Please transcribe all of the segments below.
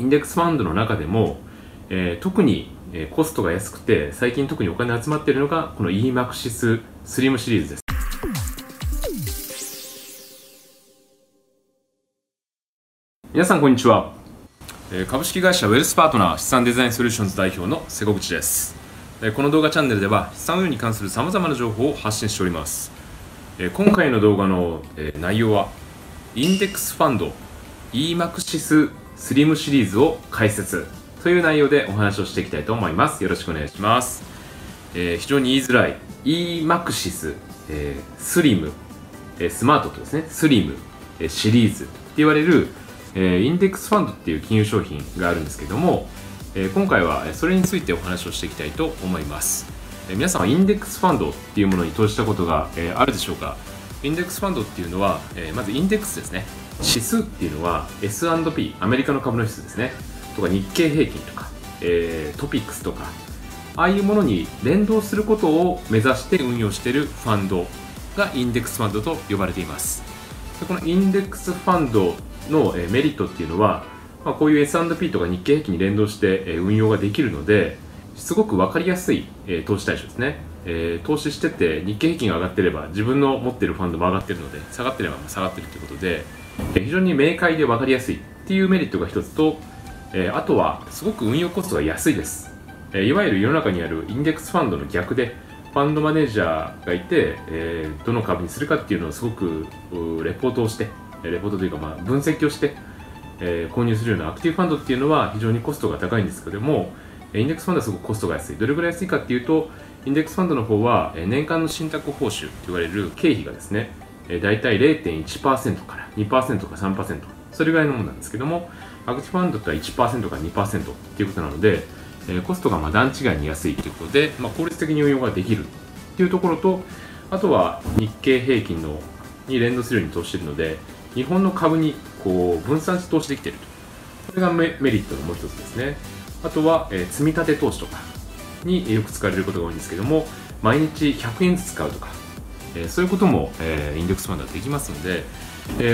インデックスファンドの中でも、特にコストが安くて最近特にお金集まっているのがこの EMAXIS SLIM シリーズです。皆さんこんにちは。株式会社ウェルスパートナー資産デザインソリューションズ代表の瀬古口です。この動画チャンネルでは資産運用に関するさまざまな情報を発信しております。今回の動画の内容はインデックスファンド EMAXIS SLIM シリーズを解説という内容でお話をしていきたいと思います。よろしくお願いします。非常に言いづらい EMAXIS SLIM、スマートとですね SLIM、シリーズって言われるインデックスファンドっていう金融商品があるんですけども、今回はそれについてお話をしていきたいと思います。皆さんはインデックスファンドっていうものに投資したことがあるでしょうか。インデックスファンドっていうのはまずインデックスですね。指数っていうのは S&P アメリカの株の指数ですねとか日経平均とかトピックスとかああいうものに連動することを目指して運用しているファンドがインデックスファンドと呼ばれています。このインデックスファンドのメリットっていうのは、こういう S&P とか日経平均に連動して運用ができるのですごく分かりやすい投資対象ですね。投資してて日経平均が上がってれば自分の持ってるファンドも上がってるので下がってれば下がってるということで非常に明快で分かりやすいっていうメリットが一つと、あとはすごく運用コストが安いです。いわゆる世の中にあるインデックスファンドの逆でファンドマネージャーがいてどの株にするかっていうのをすごくレポートをしてレポートというか分析をして購入するようなアクティブファンドっていうのは非常にコストが高いんですけどもインデックスファンドはすごくコストが安い。どれぐらい安いかっていうとインデックスファンドの方は年間の信託報酬と言われる経費がですねだいたい 0.1% から 2% か 3% それぐらいのものなんですけどもアクティブファンドとは 1% から 2% っていうことなのでコストが段違いに安いということで、効率的に運用ができるっていうところとあとは日経平均に連動するように投資しているので日本の株に分散して投資できているとこれがメリットのもう一つですね。あとは積み立て投資とかによく使われることが多いんですけども毎日100円ずつ買うとかそういうこともインデックスファンドはできますので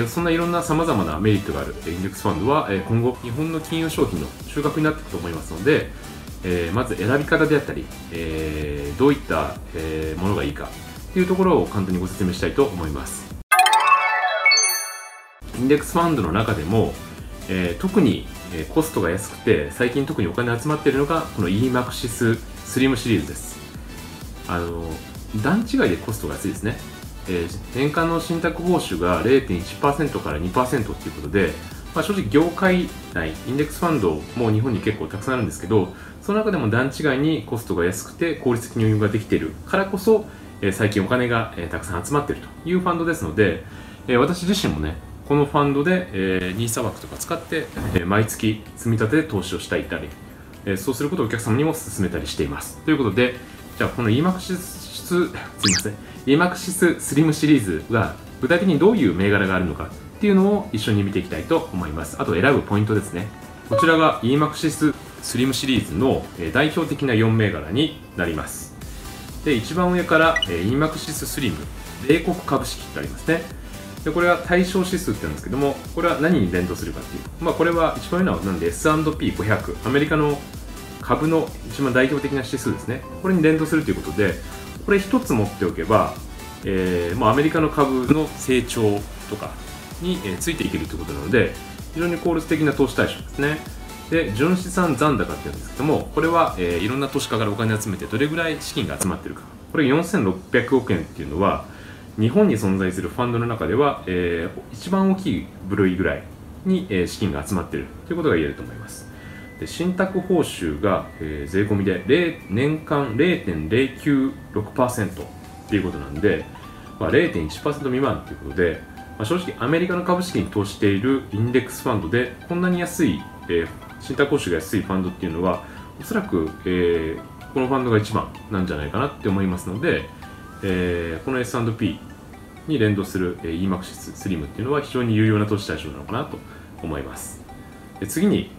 そんないろんなさまざまなメリットがあるインデックスファンドは今後日本の金融商品の中核になっていくと思いますのでまず選び方であったりどういったものがいいかというところを簡単にご説明したいと思います。インデックスファンドの中でも特にコストが安くて最近特にお金集まっているのがこの EMAXIS SLIM シリーズです。段違いでコストが安いですね。年間の信託報酬が 0.1% から 2% ということで、正直業界内インデックスファンドも日本に結構たくさんあるんですけどその中でも段違いにコストが安くて効率的に運用ができているからこそ最近お金がたくさん集まっているというファンドですので私自身もねこのファンドで NISA 枠とか使って毎月積み立てで投資をしていたりそうすることをお客様にも勧めたりしています。ということでじゃあこの EMAXIS SLIM シリーズが具体的にどういう銘柄があるのかっていうのを一緒に見ていきたいと思います。あと選ぶポイントですね。こちらが EMAXIS SLIM シリーズの代表的な4銘柄になります。で一番上から EMAXIS SLIM 米国株式ってありますね。でこれは対象指数って言うんですけどもこれは何に連動するかっていう、これは一番上なんで S&P500 アメリカの株の一番代表的な指数ですね。これに連動するということでこれ一つ持っておけば、アメリカの株の成長とかについていけるということなので非常に効率的な投資対象ですね。で純資産残高っていうんですけどもこれは、いろんな投資家からお金を集めてどれぐらい資金が集まってるかこれ4600億円っていうのは日本に存在するファンドの中では、一番大きい部類ぐらいに、資金が集まっているということが言えると思います。で信託報酬が、税込みで年間 0.096% ということなんで、0.1% 未満ということで、正直アメリカの株式に投資しているインデックスファンドでこんなに安い、信託報酬が安いファンドっていうのはおそらく、このファンドが一番なんじゃないかなって思いますのでこの S&P に連動する EMAXIS SLIM っていうのは非常に有用な投資対象なのかなと思います。次に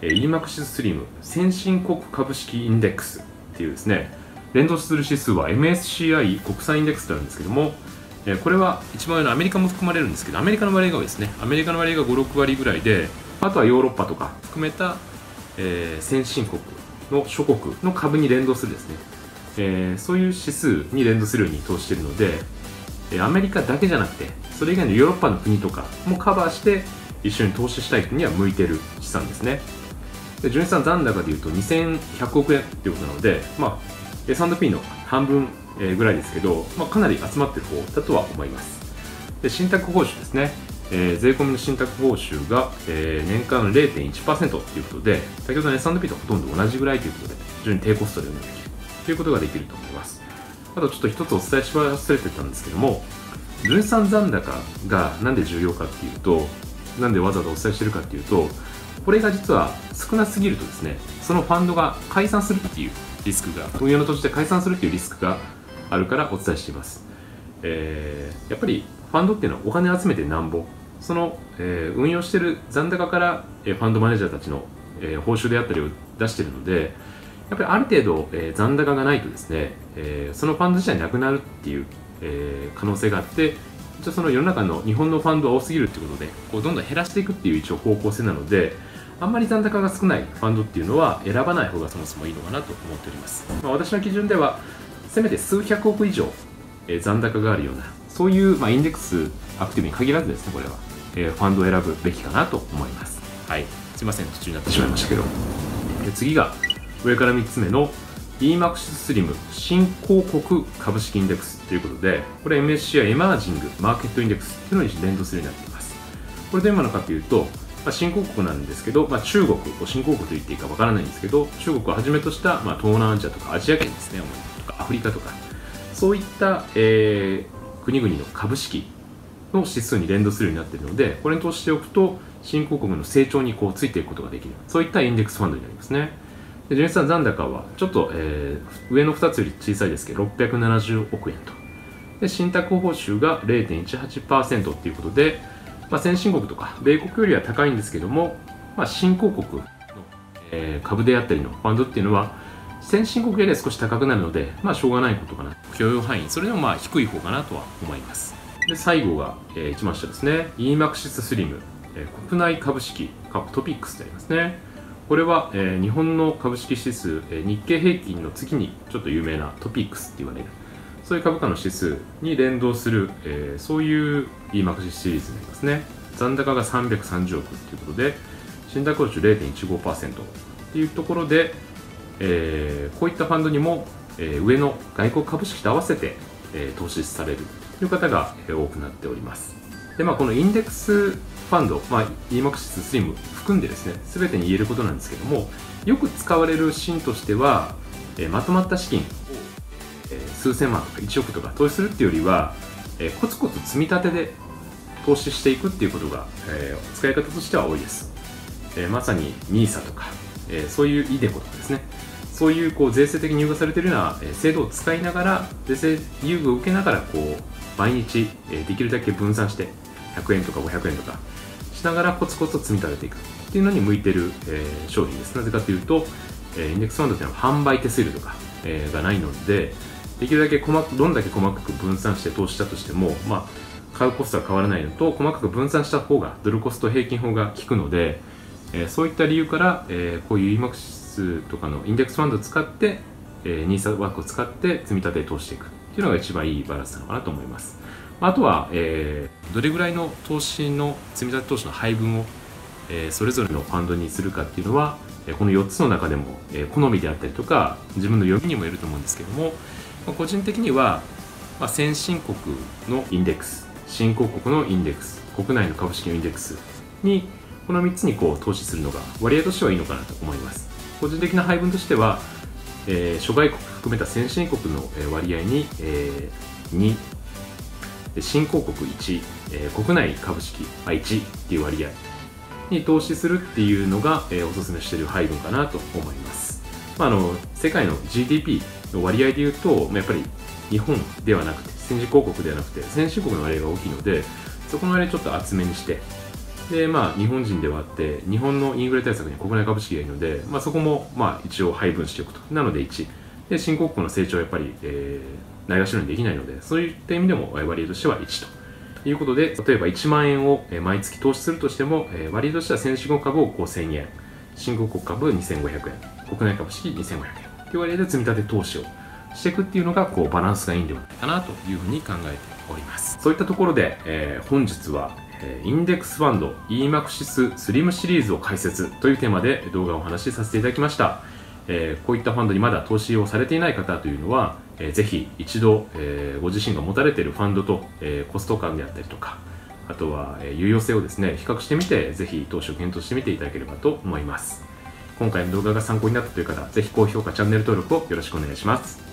EMAXIS SLIM 先進国株式インデックスっていうですね連動する指数は MSCI 国際インデックスとあるんですけどもこれは一番上のアメリカも含まれるんですけどアメリカの割合が多いですね。アメリカの割合が5、6割ぐらいであとはヨーロッパとか含めた、先進国の諸国の株に連動するですね、そういう指数に連動するように投資しているので、アメリカだけじゃなくてそれ以外のヨーロッパの国とかもカバーして一緒に投資したい人には向いている資産ですね。で純資産残高でいうと2100億円ということなので、S&P の半分ぐらいですけど、かなり集まっている方だとは思います。で信託報酬ですね、税込みの信託報酬が、年間 0.1% ということで、先ほどの S&P とほとんど同じぐらいということで非常に低コストで運用できるということができると思います。あとちょっと一つお伝えし忘れてたんですけども、純資産残高がなんで重要かっていうと、なんでわざわざお伝えしてるかっていうと、これが実は少なすぎるとですね、そのファンドが解散するっていうリスクが、運用の途中で解散するっていうリスクがあるからお伝えしています。やっぱりファンドっていうのはお金集めてなんぼ、その、運用してる残高から、ファンドマネージャーたちの、報酬であったりを出してるので、やっぱりある程度、残高がないとですね、そのファンド自体なくなるっていう、可能性があって、その世の中の日本のファンドは多すぎるということで、こうどんどん減らしていくっていう一応方向性なので、あんまり残高が少ないファンドっていうのは選ばない方がそもそもいいのかなと思っております。私の基準ではせめて数百億以上、残高があるような、そういう、インデックスアクティブに限らずですね、これは、ファンドを選ぶべきかなと思います。はい、すいません、途中になってしまいましたけど、次が上から3つ目の EMAXIS SLIM 新興国株式インデックスということで、これ MSCI エマージングマーケットインデックスというのに連動するようになっています。これどういうものかというと、新興国なんですけど、中国を新興国と言っていいかわからないんですけど、中国をはじめとした、東南アジアとかアジア圏ですね、とかアフリカとかそういった、国々の株式の指数に連動するようになっているので、これに投資しておくと新興国の成長にこうついていくことができる、そういったインデックスファンドになりますね。で純資産残高はちょっと、上の2つより小さいですけど670億円と、で信託報酬が 0.18% ということで、先進国とか米国よりは高いんですけども、新興国の、株であったりのファンドっていうのは先進国よりは少し高くなるので、しょうがないことかな、許容範囲それでも低い方かなとは思います。で最後が、一番下ですね、 EMAXIS SLIM、国内株式トピックスでありますね。これは、日本の株式指数、日経平均の次にちょっと有名なトピックスって言われる、そういう株価の指数に連動する、そういう EMAXIS シリーズになりますね。残高が330億ということで、信託報酬 0.15% っていうところで、こういったファンドにも、上の外国株式と合わせて、投資されるという方が、多くなっております。で、このインデックスファンド、EMAXIS SLIM 含んでですね、全てに言えることなんですけども、よく使われるシーンとしては、まとまった資金を、数千万とか1億とか投資するっていうよりは、コツコツ積み立てで投資していくっていうことが、使い方としては多いです。まさに NISA とか、そういう IDECO とかですね、そういうこう税制的に優遇されているような制度を使いながら、税制優遇を受けながらこう毎日できるだけ分散して100円とか500円とかしながらコツコツ積み立てていくっていうのに向いてる商品です。なぜかというと、インデックスファンドというのは販売手数料とかがないので、できるだけどんだけ細かく分散して投資したとしても、買うコストは変わらないのと、細かく分散した方がドルコスト平均法が効くので、そういった理由から、こういう EMAXIS とかのインデックスファンドを使って、NISA 枠を使って積み立て投資していくっていうのが一番いいバランスなのかなと思います。あとは、どれぐらいの投資の積み立て投資の配分を、それぞれのファンドにするかっていうのは、この4つの中でも、好みであったりとか自分の読みにもよると思うんですけども、個人的には、先進国のインデックス、新興国のインデックス、国内の株式のインデックスに、この3つにこう投資するのが割合としてはいいのかなと思います。個人的な配分としては、諸外国含めた先進国の割合に、2、新興国1、国内株式1っていう割合に投資するっていうのが、おすすめしている配分かなと思います。世界の GDPの割合でいうと、やっぱり日本ではなくて先進国ではなくて先進国の割合が大きいので、そこの割合ちょっと厚めにして、で日本人ではあって日本のインフレ対策に国内株式がいいので、そこも一応配分しておくと。なので1で、新興国の成長はやっぱりないがしろにできないので、そういった意味でも割合としては1ということで、例えば1万円を毎月投資するとしても、割としては先進国株を5000円、新興国株2500円、国内株式2500円という割合で積み立て投資をしていくっていうのがこうバランスがいいんではないかなというふうに考えております。そういったところで、本日はインデックスファンド EMAXIS SLIM シリーズを解説というテーマで動画をお話しさせていただきました。こういったファンドにまだ投資をされていない方というのは、ぜひ一度、ご自身が持たれているファンドと、コスト感であったりとか、あとは、有用性をですね比較してみて、ぜひ投資を検討してみていただければと思います。今回の動画が参考になったという方、ぜひ高評価、チャンネル登録をよろしくお願いします。